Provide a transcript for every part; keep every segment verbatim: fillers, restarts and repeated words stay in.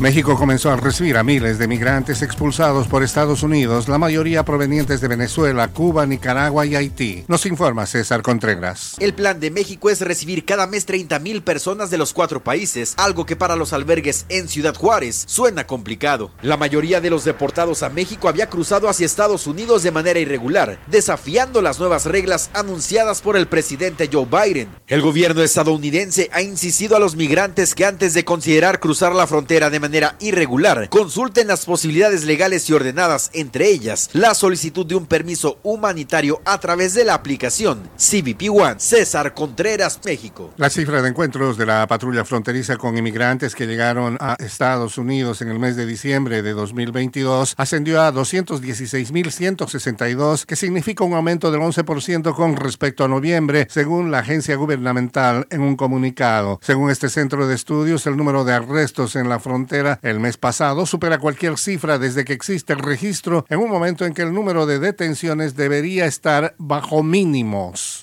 México comenzó a recibir a miles de migrantes expulsados por Estados Unidos, la mayoría provenientes de Venezuela, Cuba, Nicaragua y Haití. Nos informa César Contreras. El plan de México es recibir cada mes treinta mil personas de los cuatro países, algo que para los albergues en Ciudad Juárez suena complicado. La mayoría de los deportados a México había cruzado hacia Estados Unidos de manera irregular, desafiando las nuevas reglas anunciadas por el presidente Joe Biden. El gobierno estadounidense ha insistido a los migrantes que antes de considerar cruzar la frontera de manera irregular, consulten las posibilidades legales y ordenadas, entre ellas la solicitud de un permiso humanitario a través de la aplicación C B P One. César Contreras, México. La cifra de encuentros de la patrulla fronteriza con inmigrantes que llegaron a Estados Unidos en el mes de diciembre de dos mil veintidós ascendió a doscientos dieciséis mil ciento sesenta y dos, que significa un aumento del once por ciento con respecto a noviembre, según la agencia gubernamental en un comunicado. Según este centro de estudios, el número de arrestos en la frontera el mes pasado supera cualquier cifra desde que existe el registro, en un momento en que el número de detenciones debería estar bajo mínimos.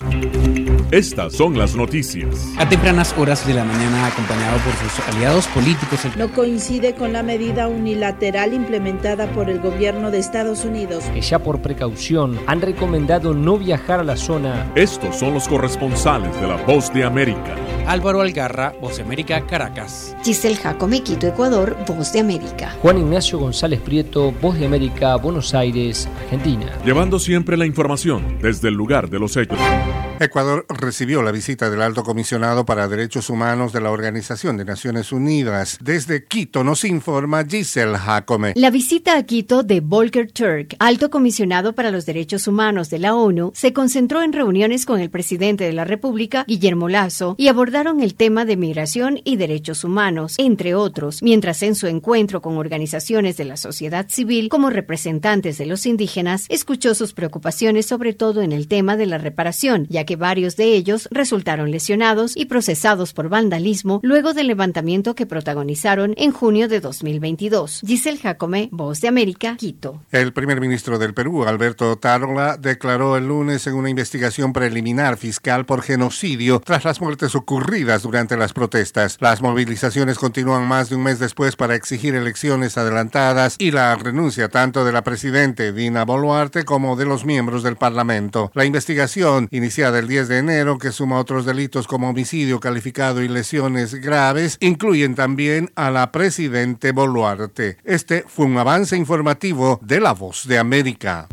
Estas son las noticias. A tempranas horas de la mañana, acompañado por sus aliados políticos. El... No coincide con la medida unilateral implementada por el gobierno de Estados Unidos, que ya por precaución han recomendado no viajar a la zona. Estos son los corresponsales de La Voz de América. Álvaro Algarra, Voz de América, Caracas. Giselle Jacome, Quito, Ecuador, Voz de América. Juan Ignacio González Prieto, Voz de América, Buenos Aires, Argentina. Llevando siempre la información desde el lugar de los hechos. Ecuador recibió la visita del Alto Comisionado para Derechos Humanos de la Organización de Naciones Unidas. Desde Quito nos informa Giselle Jacome. La visita a Quito de Volker Türk, Alto Comisionado para los Derechos Humanos de la ONU, se concentró en reuniones con el presidente de la República, Guillermo Lasso, y abordaron el tema de migración y derechos humanos, entre otros, mientras en su encuentro con organizaciones de la sociedad civil como representantes de los indígenas, escuchó sus preocupaciones sobre todo en el tema de la reparación, ya que que varios de ellos resultaron lesionados y procesados por vandalismo luego del levantamiento que protagonizaron en junio de dos mil veintidós. Giselle Jacome, Voz de América, Quito. El primer ministro del Perú, Alberto Tarola, declaró el lunes en una investigación preliminar fiscal por genocidio tras las muertes ocurridas durante las protestas. Las movilizaciones continúan más de un mes después para exigir elecciones adelantadas y la renuncia tanto de la presidente Dina Boluarte como de los miembros del Parlamento. La investigación, iniciada el diez de enero, que suma otros delitos como homicidio calificado y lesiones graves, incluyen también a la presidente Boluarte. Este fue un avance informativo de La Voz de América.